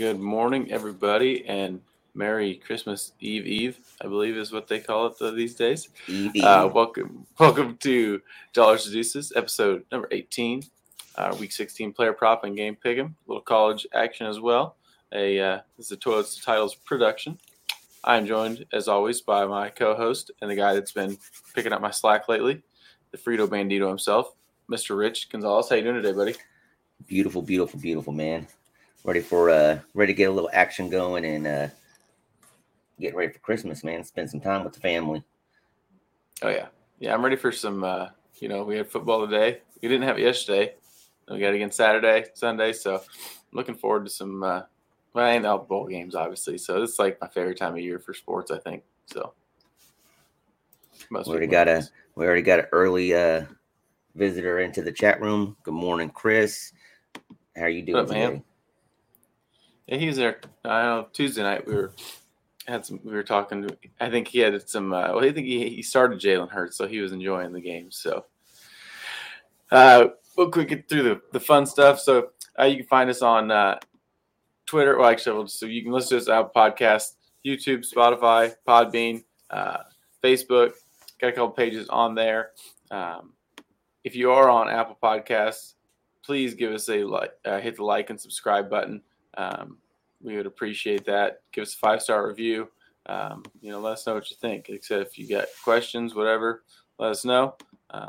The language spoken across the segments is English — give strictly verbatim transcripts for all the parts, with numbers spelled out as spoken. Good morning, everybody, and Merry Christmas Eve Eve, I believe is what they call it uh, these days. Uh, welcome welcome to Dollars to Deuces, episode number eighteen, uh, week sixteen player prop and game pick'em. A little college action as well. A uh, This is a Toilets to Titles production. I am joined, as always, by my co-host and the guy that's been picking up my slack lately, the Frito Bandito himself, Mister Rich Gonzalez. How you doing today, buddy? Beautiful, beautiful, beautiful, man. Ready for uh, ready to get a little action going and uh, get ready for Christmas, man. Spend some time with the family. Oh yeah, yeah. I'm ready for some. Uh, you know, we had football today. We didn't have it yesterday. We got it again Saturday, Sunday. So I'm looking forward to some. Uh, well, I ain't all bowl games, obviously. So it's like my favorite time of year for sports, I think. So most we already got a we already got an early uh, visitor into the chat room. Good morning, Chris. How are you doing, up, man? Yeah, he was there. I don't know. Tuesday night we were had some. We were talking to. I think he had some. Uh, well, I think he he started Jalen Hurts, so he was enjoying the game. So, uh, we'll quick get through the, the fun stuff. So uh, you can find us on uh, Twitter. Well, actually, so you can listen to us out podcast, YouTube, Spotify, Podbean, uh, Facebook. Got a couple pages on there. Um, if you are on Apple Podcasts, please give us a like. Uh, hit the like and subscribe button. Um, we would appreciate that. Give us a five-star review. Um, you know, let us know what you think. Like I said, if you got questions, whatever, let us know. Um,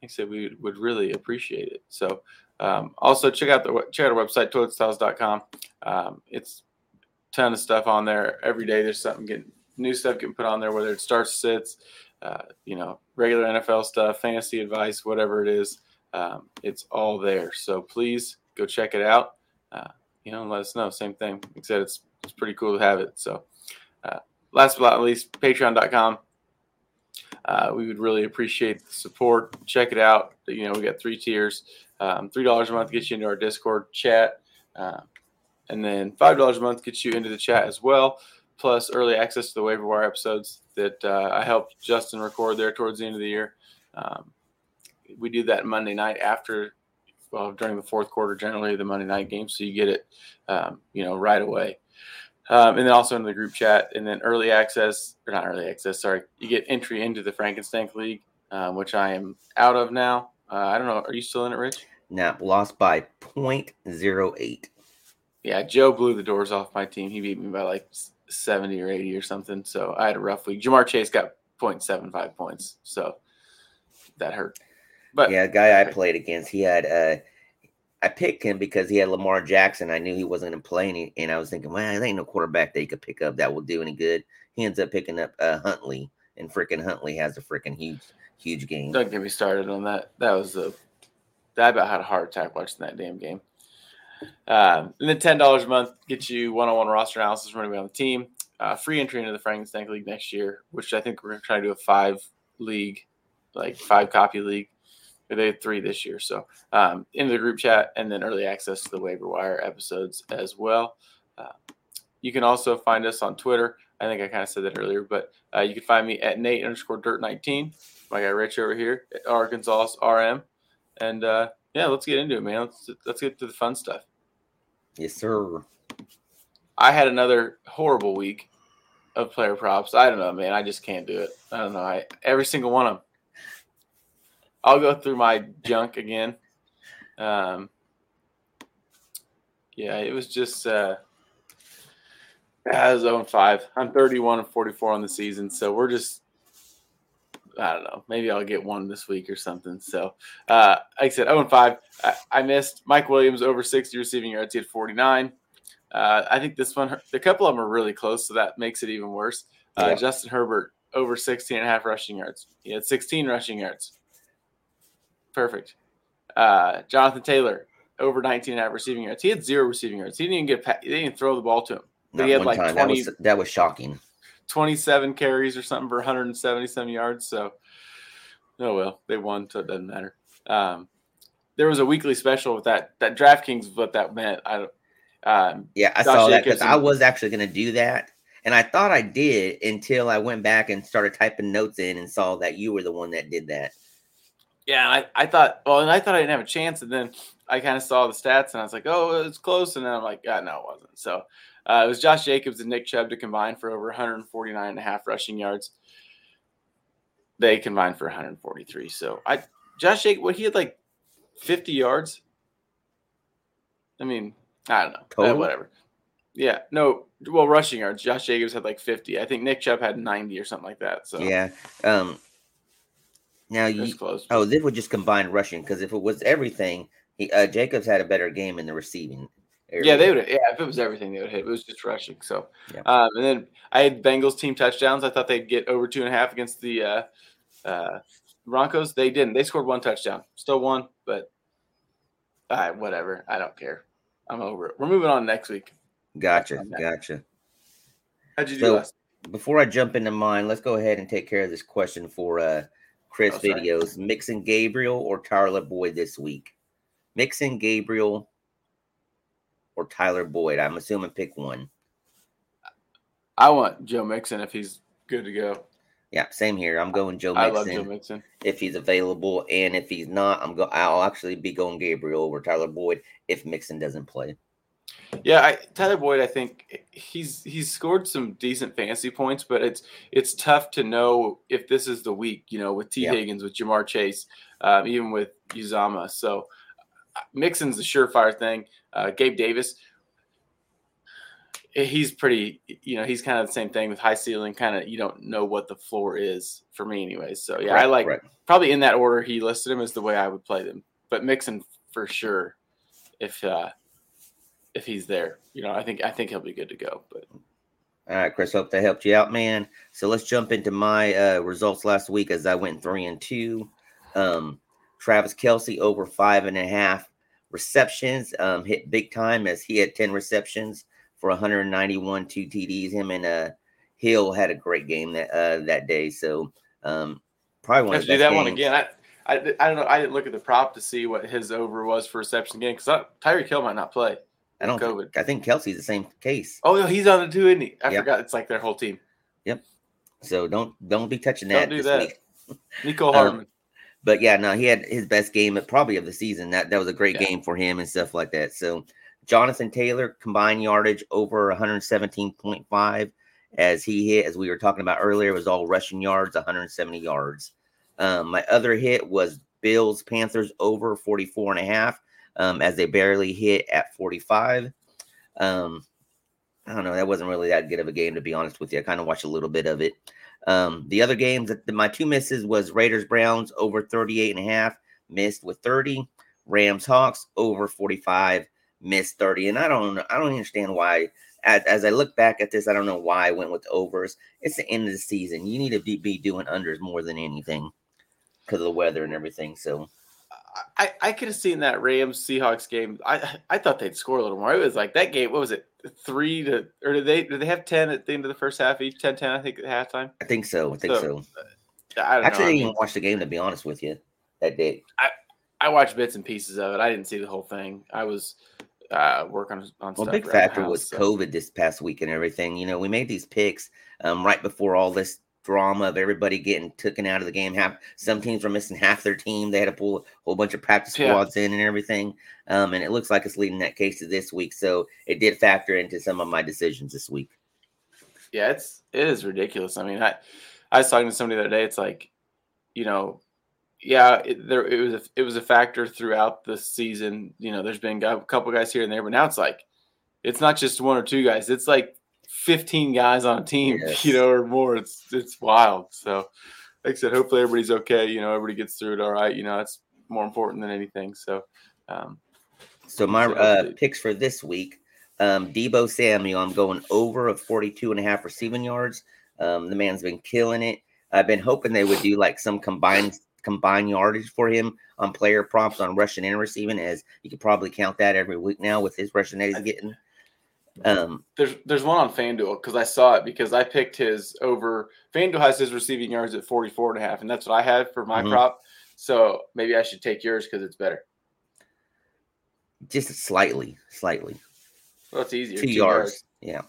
like I said, we would really appreciate it. So, um, also check out the check out our website, toilets to titles dot com. Um, it's a ton of stuff on there every day. There's something getting new stuff getting put on there, whether it starts, sits, uh, you know, regular N F L stuff, fantasy advice, whatever it is. Um, it's all there. So please go check it out. Uh, You know, let us know. Same thing. Like I said, it's, it's pretty cool to have it. So uh, last but not least, patreon dot com. Uh, we would really appreciate the support. Check it out. You know, we got three tiers. Um, three dollars a month gets you into our Discord chat. Uh, and then five dollars a month gets you into the chat as well, plus early access to the waiver wire episodes that uh, I helped Justin record there towards the end of the year. Um, we do that Monday night after – well, during the fourth quarter, generally the Monday night game, so you get it, um, you know, right away. Um, and then also in the group chat, and then early access, or not early access, sorry, you get entry into the Frankenstein league, um, which I am out of now. Uh, I don't know, are you still in it, Rich? No, lost by point zero eight. Yeah, Joe blew the doors off my team. He beat me by like seventy or eighty or something, so I had a rough week. Jamar Chase got point seven five points, so that hurt. But yeah, the guy I played against, he had uh, I picked him because he had Lamar Jackson. I knew he wasn't going to play, and, he, and I was thinking, well, there ain't no quarterback that he could pick up that will do any good. He ends up picking up uh, Huntley, and freaking Huntley has a freaking huge, huge game. Don't get me started on that. That was a I about had a heart attack watching that damn game. Um, and then ten dollars a month gets you one-on-one roster analysis running on the team, uh, free entry into the Frankenstein League next year, which I think we're going to try to do a five league, like five copy league. They had three this year, so um, into the group chat and then early access to the waiver wire episodes as well. Uh, you can also find us on Twitter. I think I kind of said that earlier, but uh, you can find me at Nate underscore Dirt nineteen. My guy Rich over here at Arkansas R M, and uh, yeah, let's get into it, man. Let's let's get to the fun stuff. Yes, sir. I had another horrible week of player props. I don't know, man. I just can't do it. I don't know. I every single one of them. I'll go through my junk again. Um, yeah, it was just uh, I was oh and five. I'm thirty-one and forty-four on the season, so we're just I don't know. Maybe I'll get one this week or something. So, uh, like I said, oh and five. I, I missed Mike Williams over sixty receiving yards. He had forty-nine. Uh, I think this one, a couple of them are really close, so that makes it even worse. Uh, yeah. Justin Herbert over sixteen and a half rushing yards. He had sixteen rushing yards. Perfect. Uh, Jonathan Taylor over nineteen and a half receiving yards. He had zero receiving yards. He didn't even get. Pass, they didn't even throw the ball to him. But he had like twenty. That was, that was shocking. twenty-seven carries or something for one hundred seventy-seven yards. So, oh well, they won, so it doesn't matter. Um, there was a weekly special with that. That DraftKings, what that meant. I don't. Um, yeah, I Josh saw Jacobs that because I was actually going to do that, and I thought I did until I went back and started typing notes in and saw that you were the one that did that. Yeah, and I, I thought, well, and I thought I didn't have a chance, and then I kind of saw the stats, and I was like, oh, it's close, and then I'm like, God, no, it wasn't. So uh, it was Josh Jacobs and Nick Chubb to combine for over one forty-nine and a half rushing yards. They combined for one forty-three. So I, Josh Jacobs, what, he had like fifty yards? I mean, I don't know. Totally. Uh, whatever. Yeah, no, well, rushing yards. Josh Jacobs had like fifty. I think Nick Chubb had ninety or something like that. So yeah, um, now you close. Oh, this would just combine rushing, because if it was everything, he, uh, Jacobs had a better game in the receiving area. Yeah, they would. Yeah, if it was everything, they would hit. It was just rushing. So, yeah. um, and then I had Bengals team touchdowns. I thought they'd get over two and a half against the uh, uh, Broncos. They didn't. They scored one touchdown. Still won, but uh, whatever. I don't care. I'm over it. We're moving on next week. Gotcha, gotcha. How'd you do last? So, before I jump into mine, let's go ahead and take care of this question for uh, Chris oh, Videos. Mixon Gabriel or Tyler Boyd this week? Mixon Gabriel or Tyler Boyd? I'm assuming pick one. I want Joe Mixon if he's good to go. Yeah, same here. I'm going Joe Mixon. I love Joe Mixon if he's available, and if he's not, I'm go. I'll actually be going Gabriel over Tyler Boyd if Mixon doesn't play. Yeah, I, Tyler Boyd, I think he's he's scored some decent fantasy points, but it's it's tough to know if this is the week, you know, with T. Yeah. Higgins, with Jamar Chase, um, even with Uzama. So Mixon's the surefire thing. Uh, Gabe Davis, he's pretty, you know, he's kind of the same thing with high ceiling, kind of you don't know what the floor is for me anyways. So, yeah, right, I like right. probably in that order he listed him is the way I would play them. But Mixon for sure if uh, – if he's there, you know, I think, I think he'll be good to go, but. All right, Chris, hope that helped you out, man. So let's jump into my uh, results last week as I went three and two, um, Travis Kelce over five and a half receptions, um, hit big time as he had ten receptions for one ninety-one, two T Ds. Him and uh, Hill had a great game that, uh, that day. So um, probably want to do that games. One again. I- I, I don't know. I didn't look at the prop to see what his over was for reception again, because Tyreek Hill might not play. I don't. COVID. I think Kelce's the same case. Oh no, he's on it too, isn't he? I yep. forgot. It's like their whole team. Yep. So don't don't be touching that. Don't do that. Week. Nico Hardman. Um, but yeah, no, he had his best game at probably of the season. That that was a great yeah. game for him and stuff like that. So Jonathan Taylor combined yardage over one seventeen point five as he hit, as we were talking about earlier, it was all rushing yards, one seventy yards. Um, my other hit was Bills Panthers over forty-four and a half. Um, as they barely hit at forty-five. Um, I don't know. That wasn't really that good of a game, to be honest with you. I kind of watched a little bit of it. Um, the other games, that my two misses was Raiders Browns over thirty-eight and a half, missed with thirty. Rams Hawks over forty-five, missed thirty. And I don't I don't understand why. As, as I look back at this, I don't know why I went with overs. It's the end of the season. You need to be, be doing unders more than anything because of the weather and everything. So. I, I could have seen that Rams Seahawks game. I I thought they'd score a little more. It was like that game. What was it? Three to or did they did they have ten at the end of the first half? Each ten ten, I think at halftime. I think so. I think so. so. I don't Actually, know. I didn't even watch the game, to be honest with you. That day, I, I watched bits and pieces of it. I didn't see the whole thing. I was uh, working on on well, stuff. Big factor house, was so. COVID this past week and everything. You know, we made these picks um, right before all this drama of everybody getting taken out of the game. Half some teams were missing half their team. They had to pull a whole bunch of practice yeah. squads in and everything. Um, and it looks like it's leading that case to this week. So it did factor into some of my decisions this week. Yeah, it's it is ridiculous. I mean, I I was talking to somebody the other day. It's like, you know, yeah, it, there it was a, it was a factor throughout the season. You know, there's been a couple guys here and there, but now it's like it's not just one or two guys. It's like fifteen guys on a team, yes. you know, or more. It's it's wild. So, like I said, hopefully everybody's okay. You know, everybody gets through it all right. You know, it's more important than anything. So, um, so my uh, picks for this week, um, Deebo Samuel, I'm going over of forty-two and a half receiving yards. Um, the man's been killing it. I've been hoping they would do like some combined combined yardage for him on player props on rushing and receiving, as you could probably count that every week now with his rushing that he's getting. Um, there's there's one on FanDuel because I saw it because I picked his over. FanDuel has his receiving yards at forty-four and a half, and that's what I had for my mm-hmm. prop. So maybe I should take yours because it's better. Just slightly, slightly. Well, it's easier. Two, Two yards. yards.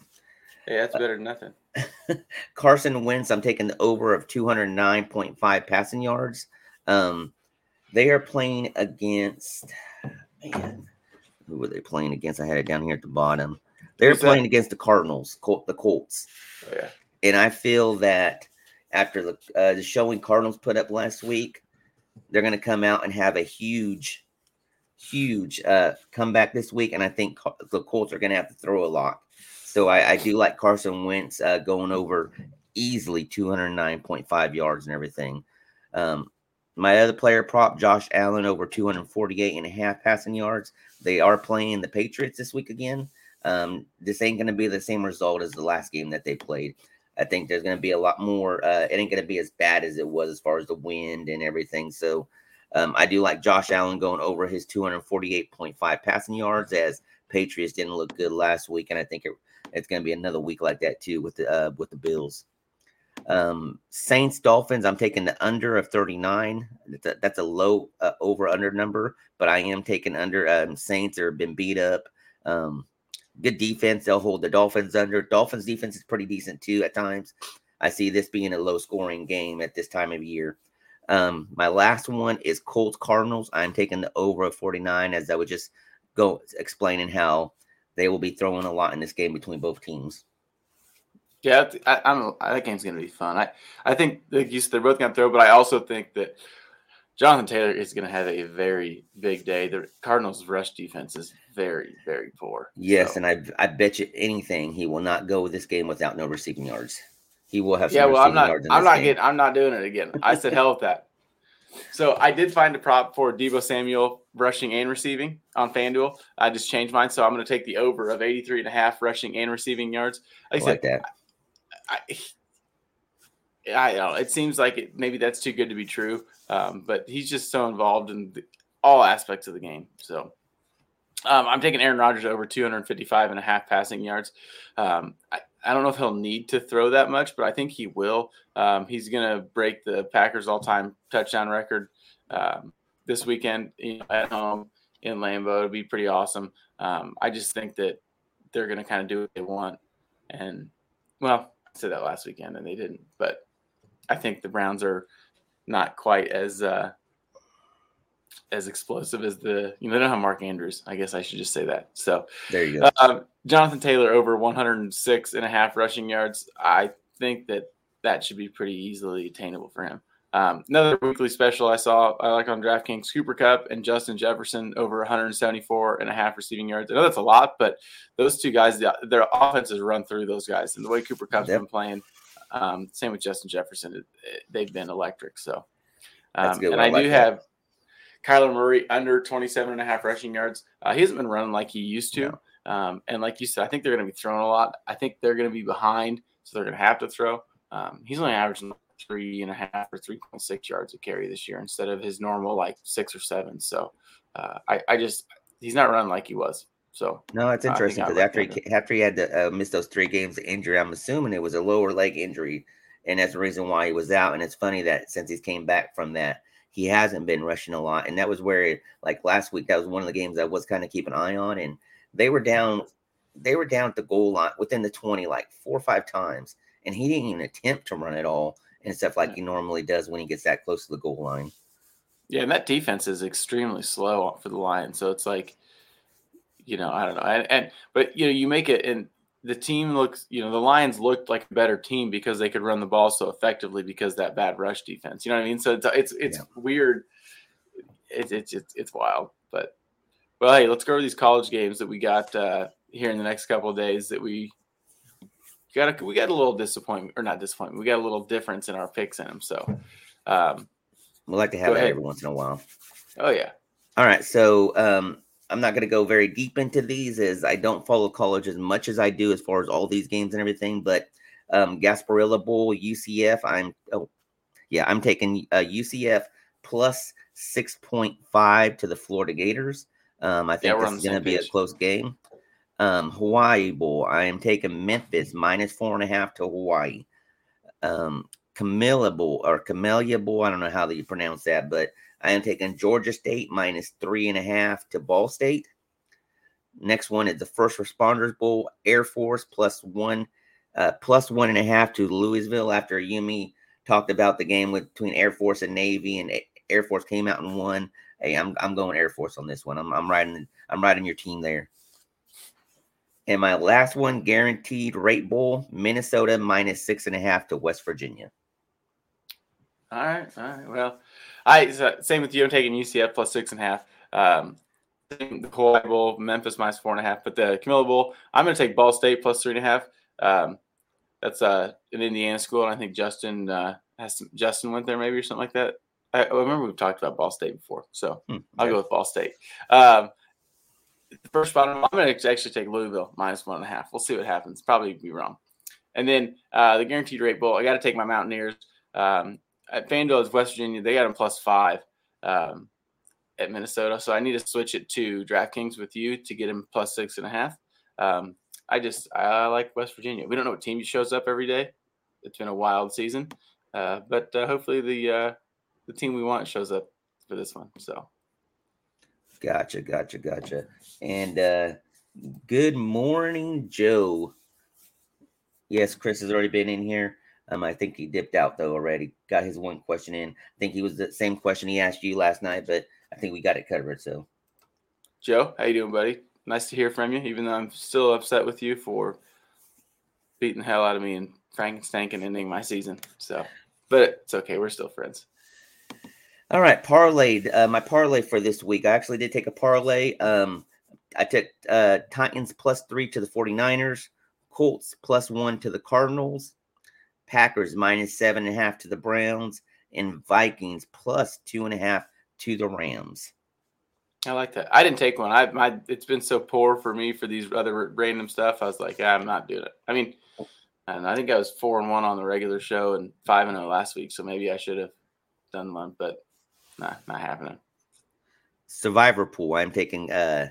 Yeah. Hey, that's better than nothing. Carson Wentz, I'm taking the over of two oh nine point five passing yards. Um, They are playing against, man, who were they playing against? I had it down here at the bottom. They're playing that? against the Cardinals, Col- the Colts. Oh, yeah. And I feel that after the, uh, the showing Cardinals put up last week, they're going to come out and have a huge, huge uh, comeback this week. And I think Car- the Colts are going to have to throw a lot. So I, I do like Carson Wentz uh, going over easily two oh nine point five yards and everything. Um, my other player prop, Josh Allen, over two forty-eight and a half passing yards. They are playing the Patriots this week again. Um, this ain't going to be the same result as the last game that they played. I think there's going to be a lot more. Uh, it ain't going to be as bad as it was as far as the wind and everything. So um, I do like Josh Allen going over his two forty-eight point five passing yards, as Patriots didn't look good last week. And I think it, it's going to be another week like that too with the, uh, with the Bills. Um, Saints Dolphins, I'm taking the under of thirty-nine. That's a, that's a low uh, over under number, but I am taking under. um, Saints are been beat up. Um, Good defense. They'll hold the Dolphins under. Dolphins defense is pretty decent too at times. I see this being a low scoring game at this time of year. Um, my last one is Colts Cardinals. I'm taking the over of forty-nine, as I was just go explaining how they will be throwing a lot in this game between both teams. Yeah, I, I'm, I, that game's going to be fun. I, I think like you said, they're both going to throw, but I also think that Jonathan Taylor is going to have a very big day. The Cardinals' rush defense is very, very poor. Yes, so. and I I bet you anything he will not go this game without no receiving yards. He will have. Some yeah, well, I'm not. I'm not game. getting. I'm not doing it again. I said hell with that. So I did find a prop for Deebo Samuel rushing and receiving on FanDuel. I just changed mine, so I'm going to take the over of eighty-three and a half rushing and receiving yards. Like I, I like said, that. I, I, I don't know. It seems like it, maybe that's too good to be true, um, but he's just so involved in the, all aspects of the game. So um, I'm taking Aaron Rodgers over two fifty-five and a half passing yards. Um, I, I don't know if he'll need to throw that much, but I think he will. Um, he's going to break the Packers all-time touchdown record um, this weekend, you know, at home in Lambeau. It'll be pretty awesome. Um, I just think that they're going to kind of do what they want. And, well, I said that last weekend, and they didn't, but I think the Browns are not quite as uh, as explosive as the – you know, they don't have Mark Andrews. I guess I should just say that. So there you go. Uh, Jonathan Taylor over one oh six and a half rushing yards. I think that that should be pretty easily attainable for him. Um, another weekly special I saw I like on DraftKings, Cooper Kupp and Justin Jefferson over one seventy-four and a half receiving yards. I know that's a lot, but those two guys, their offenses run through those guys. And the way Cooper Kupp's yep. been playing – Um, same with Justin Jefferson. It, it, they've been electric. So, um, and I, I like do that. have Kyler Murray under twenty-seven and a half rushing yards. Uh, he hasn't been running like he used to. Yeah. Um, and like you said, I think they're going to be throwing a lot. I think they're going to be behind, so they're going to have to throw. Um, he's only averaging like three and a half or three point six yards a carry this year instead of his normal like six or seven. So uh, I, I just, he's not running like he was. So no, it's interesting because after he after he had to uh, miss those three games of injury, I'm assuming it was a lower leg injury, and that's the reason why he was out. And it's funny that since he's came back from that, he hasn't been rushing a lot. And that was where, like last week, that was one of the games I was kind of keeping an eye on. And they were down, they were down at the goal line within the twenty like four or five times, and he didn't even attempt to run at all and stuff like yeah. he normally does when he gets that close to the goal line. Yeah, and that defense is extremely slow for the Lions, so it's like. You know, I don't know. And, and, but, you know, you make it and the team looks, you know, the Lions looked like a better team because they could run the ball so effectively because that bad rush defense, you know what I mean? So it's, it's, it's yeah. weird. It's, it's, it's, it's wild, but well, hey, let's go over these college games that we got uh, here in the next couple of days that we got, a, we got a little disappointment or not disappointment. We got a little difference in our picks in them. So um, we like to have that every once in a while. Oh yeah. All right. So, um, I'm not going to go very deep into these as I don't follow college as much as I do as far as all these games and everything, but um, Gasparilla Bowl, U C F, I'm, oh yeah, I'm taking uh, U C F plus six point five to the Florida Gators. Um, I think yeah, this is going to be a close game. Um, Hawaii Bowl, I am taking Memphis minus four and a half to Hawaii. Um, Camellia Bowl or Camellia Bowl, I don't know how you pronounce that, but I am taking Georgia State minus three and a half to Ball State. Next one is the First Responders Bowl, Air Force plus one, uh, plus one and a half to Louisville. After Yumi talked about the game with, between Air Force and Navy, and Air Force came out and won. Hey, I'm I'm going Air Force on this one. I'm I'm riding I'm riding your team there. And my last one, guaranteed rate bowl, Minnesota minus six and a half to West Virginia. All right, all right. Well, I so same with you. I'm taking U C F plus six and a half. Um, the Hawaii Bowl, Memphis minus four and a half. But the Camilla Bowl, I'm going to take Ball State plus three and a half. Um, that's uh, an Indiana school, and I think Justin uh, has some, Justin went there maybe or something like that. I, I remember we've talked about Ball State before, so hmm, I'll yeah. go with Ball State. Um, the first spot, I'm going to actually take Louisville minus one and a half. We'll see what happens. Probably be wrong. And then uh, the guaranteed rate bowl, I got to take my Mountaineers. Um, at FanDuel is West Virginia. They got them plus five um, at Minnesota, so I need to switch it to DraftKings with you to get them plus six and a half. Um, I just I like West Virginia. We don't know what team shows up every day. It's been a wild season, uh, but uh, hopefully the uh, the team we want shows up for this one. So. Gotcha, gotcha, gotcha. And uh, good morning, Joe. Yes, Chris has already been in here. Um, I think he dipped out, though, already. Got his one question in. I think he was the same question he asked you last night, but I think we got it covered. So, Joe, how you doing, buddy? Nice to hear from you, even though I'm still upset with you for beating the hell out of me and Frankenstein and ending my season. So, but it's okay. We're still friends. All right, parlayed. Uh, my parlay for this week. I actually did take a parlay. Um, I took uh, Titans plus three to the 49ers, Colts plus one to the Cardinals, Packers minus seven and a half to the Browns, and Vikings plus two and a half to the Rams. I like that. I didn't take one. I my it's been so poor for me for these other random stuff. I was like, yeah, I'm not doing it. I mean, and I think I was four and one on the regular show and five and zero last week, so maybe I should have done one, but. Nah, not happening. Survivor pool. I'm taking uh,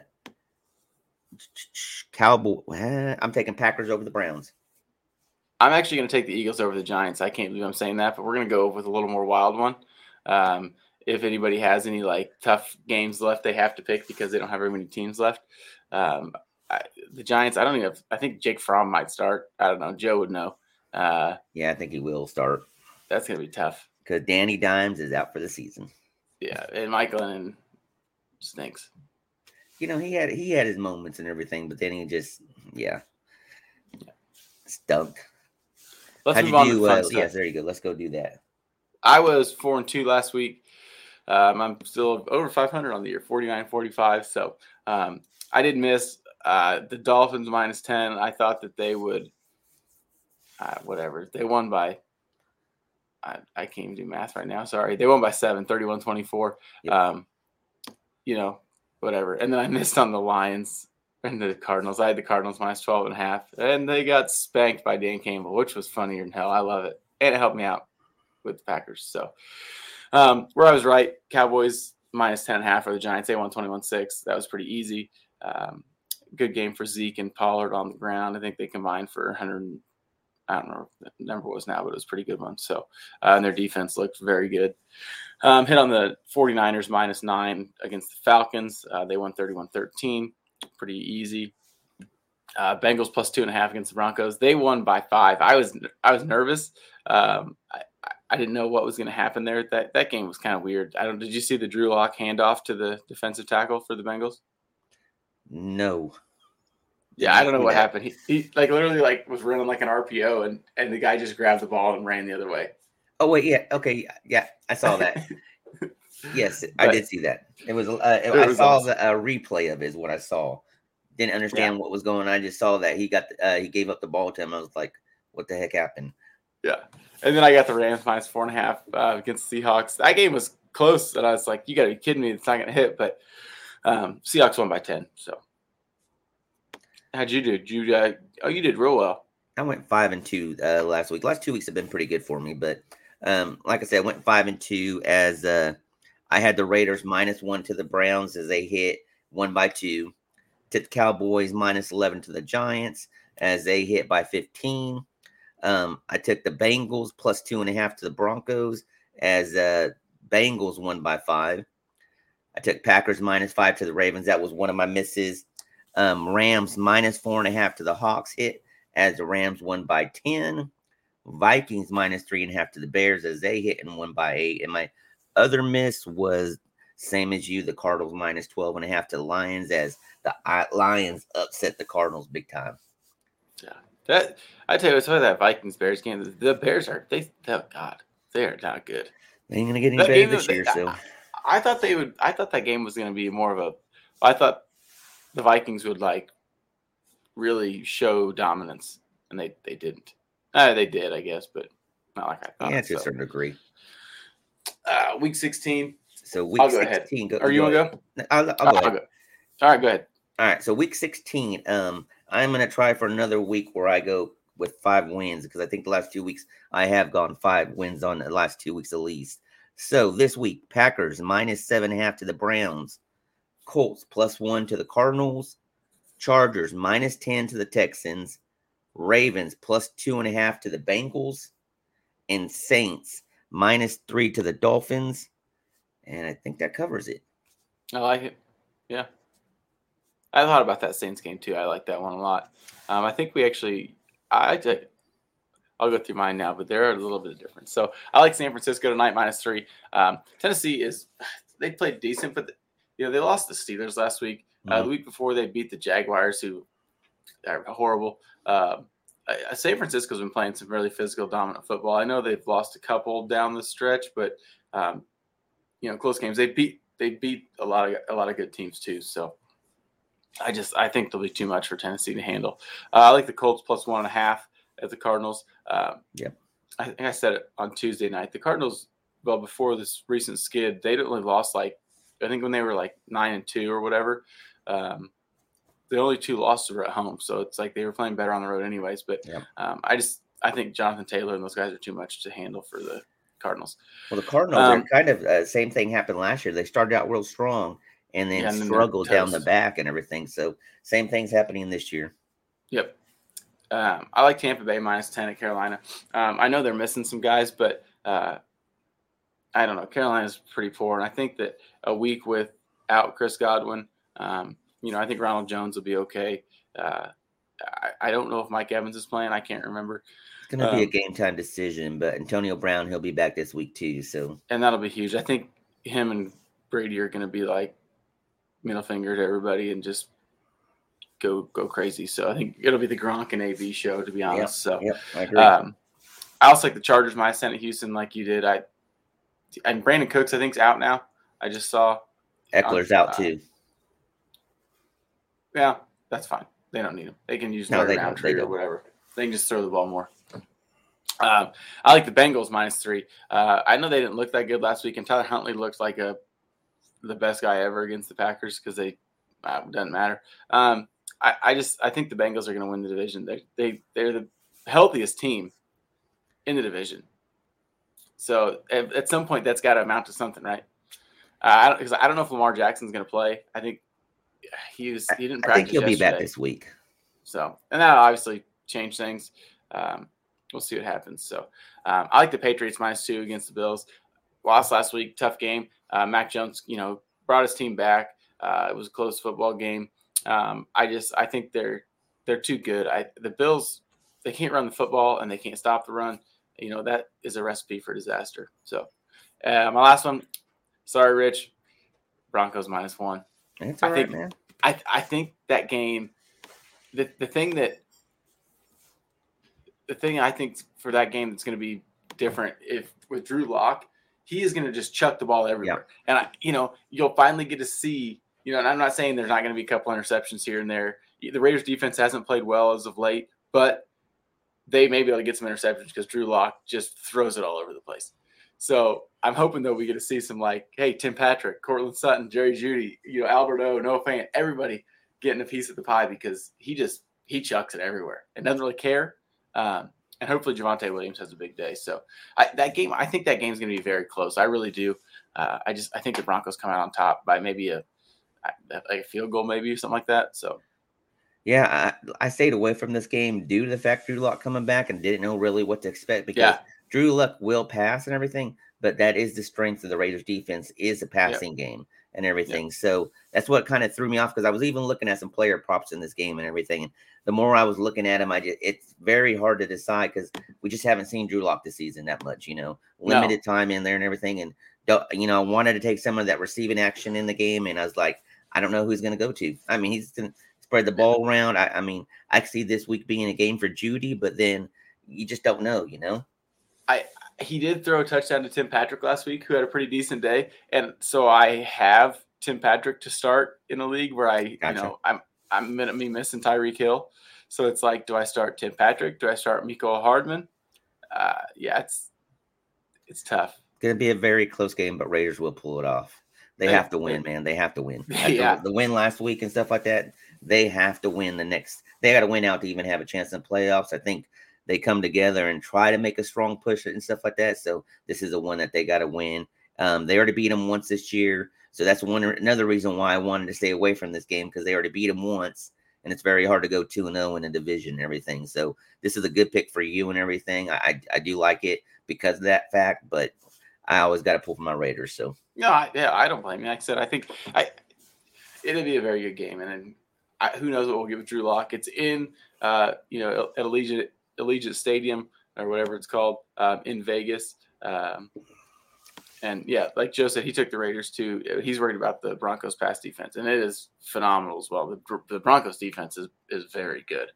Cowboy. I'm taking Packers over the Browns. I'm actually going to take the Eagles over the Giants. I can't believe I'm saying that, but we're going to go with a little more wild one. Um, if anybody has any like tough games left, they have to pick because they don't have very many teams left. Um, I, the Giants. I don't even. Have, I think Jake Fromm might start. I don't know. Joe would know. Uh, yeah, I think he will start. That's going to be tough because Danny Dimes is out for the season. Yeah, and Michael and stinks. You know, he had he had his moments and everything, but then he just, yeah, yeah. stunk. Let's How'd move on do, to the fun uh, stuff. Yes, there you go. Let's go do that. I was four and two last week. Um, I'm still over five hundred on the year, forty-nine forty-five. So um, I did miss uh, the Dolphins minus ten. I thought that they would, uh, whatever, they won by. I, I can't even do math right now. Sorry. They won by seven, thirty-one twenty-four. Yep. Um, you know, whatever. And then I missed on the Lions and the Cardinals. I had the Cardinals minus twelve and a half, and they got spanked by Dan Campbell, which was funnier than hell. I love it. And it helped me out with the Packers. So um, where I was right, Cowboys minus ten and a half for the Giants. They won twenty-one six. That was pretty easy. Um, good game for Zeke and Pollard on the ground. I think they combined for one hundred. I don't know what the number was now, but it was a pretty good one. So, uh, and their defense looked very good. Um, hit on the 49ers minus nine against the Falcons. Uh, they won thirty-one thirteen. Pretty easy. Uh, Bengals plus two and a half against the Broncos. They won by five. I was I was nervous. Um, I, I didn't know what was going to happen there. That that game was kind of weird. I don't. Did you see the Drew Lock handoff to the defensive tackle for the Bengals? No. Yeah, I don't know what happened. He, he like literally like was running like an R P O, and, and the guy just grabbed the ball and ran the other way. Oh wait, yeah, okay, yeah, I saw that. Yes, but, I did see that. It was uh, it, I was saw awesome. the, a replay of it is what I saw. Didn't understand yeah. what was going on. I just saw that he got uh, he gave up the ball to him. I was like, what the heck happened? Yeah, and then I got the Rams minus four and a half uh, against the Seahawks. That game was close, and I was like, you got to be kidding me! It's not going to hit. But um, Seahawks won by ten, so. How'd you do? Did you uh, oh, you did real well. I went five and two uh, last week. Last two weeks have been pretty good for me, but um, like I said, I went five and two as uh, I had the Raiders minus one to the Browns as they hit one by two. Took the Cowboys minus eleven to the Giants as they hit by fifteen. Um, I took the Bengals plus two and a half to the Broncos as uh, Bengals won by five. I took Packers minus five to the Ravens. That was one of my misses. Um, Rams minus four and a half to the Hawks hit as the Rams won by ten. Vikings minus three and a half to the Bears as they hit and won by eight. And my other miss was same as you, the Cardinals minus twelve and a half to the Lions, as the Lions upset the Cardinals big time. Yeah, that I tell you, it's like that Vikings Bears game. The Bears are they? Oh God, they are not good. They ain't gonna get any that better this was, year. I, so I thought they would. I thought that game was gonna be more of a. I thought the Vikings would like really show dominance, and they they didn't. Uh, they did, I guess, but not like I thought. Yeah, to a certain degree. Uh, week sixteen. So week I'll go sixteen. Go, are you go gonna go? I'll, I'll, I'll, I'll go. go. All right, go ahead. All right, so week sixteen. Um, I'm gonna try for another week where I go with five wins, because I think the last two weeks I have gone five wins on the last two weeks at least. So this week, Packers minus seven and a half to the Browns, Colts plus one to the Cardinals, Chargers minus ten to the Texans, Ravens plus two and a half to the Bengals, and Saints minus three to the Dolphins. And I think that covers it. I like it. Yeah. I thought about that Saints game too. I like that one a lot. Um, I think we actually, I did, I'll go through mine now, but they're a little bit different. So I like San Francisco tonight, minus three. Um, Tennessee is, they played decent, but you know, they lost the Steelers last week. Mm-hmm. Uh, the week before they beat the Jaguars, who are horrible. Uh, San Francisco's been playing some really physical, dominant football. I know they've lost a couple down the stretch, but um, you know, close games. They beat they beat a lot of a lot of good teams too. So I just I think they'll be too much for Tennessee to handle. Uh, I like the Colts plus one and a half at the Cardinals. Uh, yeah, I think I said it on Tuesday night. The Cardinals, well, before this recent skid, they only lost like I think when they were like nine and two or whatever. Um, the only two losses were at home, so it's like they were playing better on the road anyways. But yeah. um, I just I think Jonathan Taylor and those guys are too much to handle for the Cardinals. Well, the Cardinals um, are kind of uh, same thing happened last year. They started out real strong and then yeah, and struggled then down the back and everything. So same thing's happening this year. Yep. Um, I like Tampa Bay minus ten at Carolina. Um, I know they're missing some guys, but uh, I don't know. Carolina's pretty poor, and I think that a week without Chris Godwin, um, you know, I think Ronald Jones will be okay. Uh, I, I don't know if Mike Evans is playing. I can't remember. It's going to um, be a game time decision, but Antonio Brown, he'll be back this week too. So, and that'll be huge. I think him and Brady are going to be like middle finger to everybody and just go go crazy. So I think it'll be the Gronk and A B show, to be honest. Yep, so yep, I agree. Um, I also like the Chargers minus ten at Houston, like you did. I and Brandon Cooks, I think, is out now. I just saw Eckler's out uh, too. Yeah, that's fine. They don't need him. They can use no, another round tree or whatever. They can just throw the ball more. Um, I like the Bengals minus three. Uh, I know they didn't look that good last week, and Tyler Huntley looked like a the best guy ever against the Packers because they uh, doesn't matter. Um, I, I just I think the Bengals are going to win the division. They they they're the healthiest team in the division. So at, at some point, that's got to amount to something, right? Uh, I because I don't know if Lamar Jackson's going to play. I think he was he didn't. I practice think he'll yesterday. Be back this week. So and that'll obviously change things. Um, We'll see what happens. So um, I like the Patriots minus two against the Bills. Lost last week, tough game. Uh, Mac Jones, you know, brought his team back. Uh, it was a close football game. Um, I just, I think they're they're too good. I the Bills, they can't run the football and they can't stop the run. You know, that is a recipe for disaster. So uh, my last one, sorry, Rich, Broncos minus one. That's all I think, right, man. I I think that game, the the thing that. The thing I think for that game that's going to be different if with Drew Lock, he is going to just chuck the ball everywhere. Yeah. And, I, you know, you'll finally get to see, you know, and I'm not saying there's not going to be a couple interceptions here and there. The Raiders defense hasn't played well as of late, but they may be able to get some interceptions because Drew Lock just throws it all over the place. So I'm hoping, though, we get to see some like, hey, Tim Patrick, Cortland Sutton, Jerry Jeudy, you know, Albert O, Noah Fant, everybody getting a piece of the pie because he just he chucks it everywhere and doesn't really care. Um, and hopefully Javonte Williams has a big day. So I, that game, I think that game's going to be very close. I really do. Uh, I just, I think the Broncos come out on top by maybe a, a field goal, maybe or something like that. So, yeah, I, I stayed away from this game due to the fact Drew Lock coming back and didn't know really what to expect because yeah. Drew Lock will pass and everything, but that is the strength of the Raiders defense is a passing yeah. game and everything. Yeah. So that's what kind of threw me off because I was even looking at some player props in this game and everything. And the more I was looking at him, I just, it's very hard to decide because we just haven't seen Drew Lock this season that much, you know, limited no. time in there and everything. And, you know, I wanted to take some of that receiving action in the game. And I was like, I don't know who he's going to go to. I mean, he's going to spread the ball around. I, I mean, I see this week being a game for Judy, but then you just don't know, you know? I, he did throw a touchdown to Tim Patrick last week, who had a pretty decent day. And so I have Tim Patrick to start in a league where I, gotcha. you know, I'm, I'm going to be missing Tyreek Hill. So it's like, do I start Tim Patrick? Do I start Nico Hardman? Uh, yeah, it's, it's tough. Going to be a very close game, but Raiders will pull it off. They have to win, man. They have to win. Yeah. The win last week and stuff like that, they have to win the next. They got to win out to even have a chance in the playoffs. I think they come together and try to make a strong push and stuff like that. So this is the one that they got to win. Um, they already beat them once this year. So that's one another reason why I wanted to stay away from this game, because they already beat them once. And it's very hard to go two and oh in a division and everything. So this is a good pick for you and everything. I, I, I do like it because of that fact, but I always got to pull for my Raiders. So no, I, yeah, I don't blame you. Like I said, I think I, it'll be a very good game, and then I, who knows what we'll get with Drew Lock. It's in, uh, you know, at Allegiant Allegiant Stadium or whatever it's called, um, in Vegas. Um, and yeah, like Joe said, he took the Raiders too. He's worried about the Broncos' pass defense, and it is phenomenal as well. The, the Broncos' defense is is very good,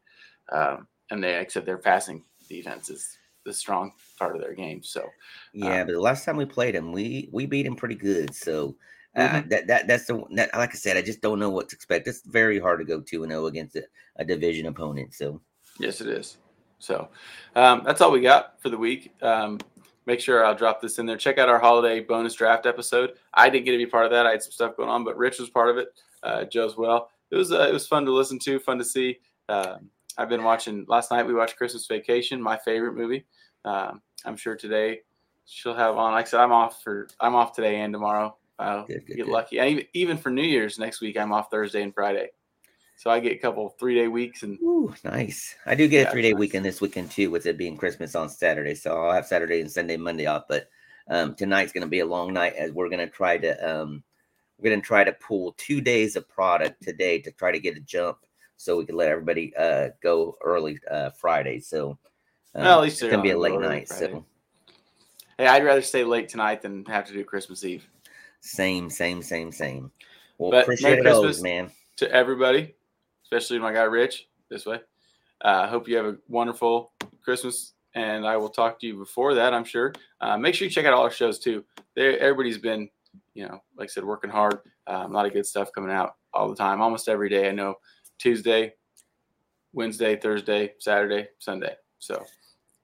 um, and they except their passing defense is the strong part of their game. So yeah, um, but the last time we played them, we we beat them pretty good. So uh, mm-hmm. that that that's the that, like I said, I just don't know what to expect. It's very hard to go two and zero against a, a division opponent. So yes, it is. So um, that's all we got for the week. Um, make sure I'll drop this in there. Check out our holiday bonus draft episode. I didn't get to be part of that. I had some stuff going on, but Rich was part of it. Uh, Joe as well. It was uh, it was fun to listen to, fun to see. Uh, I've been watching. Last night we watched Christmas Vacation, my favorite movie. Um, I'm sure today she'll have on. Like I said, I'm off for I'm off today and tomorrow. I'll good, good, get good. lucky. I, even, even for New Year's next week, I'm off Thursday and Friday, so I get a couple three day weeks. And ooh, nice. I do get yeah, a three day nice. weekend this weekend too, with it being Christmas on Saturday. So I'll have Saturday and Sunday, Monday off. But um, tonight's going to be a long night, as we're going to try to um, we're going to try to pull two days of product today to try to get a jump, so we can let everybody uh, go early uh, Friday. So um, well, at least it's going to be a late night. Friday. So, hey, I'd rather stay late tonight than have to do Christmas Eve. Same, same, same, same. Well, but appreciate those, man. To everybody, especially my guy Rich, this way. I uh, hope you have a wonderful Christmas, and I will talk to you before that, I'm sure. Uh, make sure you check out all our shows, too. They're, everybody's been, you know, like I said, working hard. Um, a lot of good stuff coming out all the time, almost every day, I know. Tuesday, Wednesday, Thursday, Saturday, Sunday. So,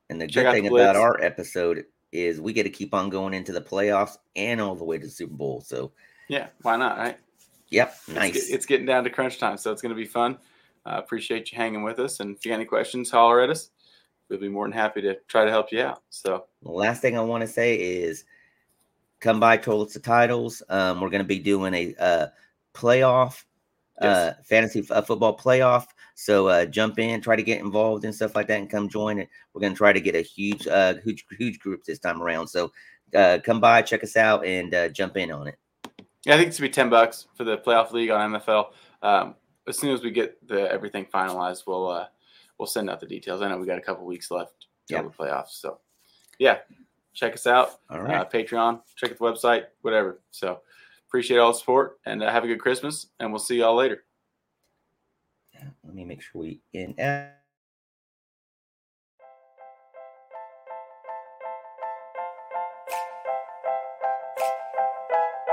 and the good thing about our episode is we get to keep on going into the playoffs and all the way to the Super Bowl. So, yeah, why not? Right? Yep. Nice. It's, it's getting down to crunch time, so it's going to be fun. I uh, appreciate you hanging with us. And if you have any questions, holler at us. We'll be more than happy to try to help you out. So, the last thing I want to say is come by Toilets to Titles. Um, we're going to be doing a uh, playoff. Yes. Uh, fantasy f- uh, football playoff. So uh, jump in, try to get involved and stuff like that, and come join it. We're gonna try to get a huge, uh, huge, huge group this time around. So uh, come by, check us out, and uh, jump in on it. Yeah, I think it's gonna be ten bucks for the playoff league on M F L. Um, as soon as we get the everything finalized, we'll uh, we'll send out the details. I know we got a couple weeks left till yeah. the playoffs. So yeah, check us out. All right, uh, Patreon, check out the website, whatever. So. Appreciate all the support, and uh, have a good Christmas, and we'll see y'all later. Let me make sure we end.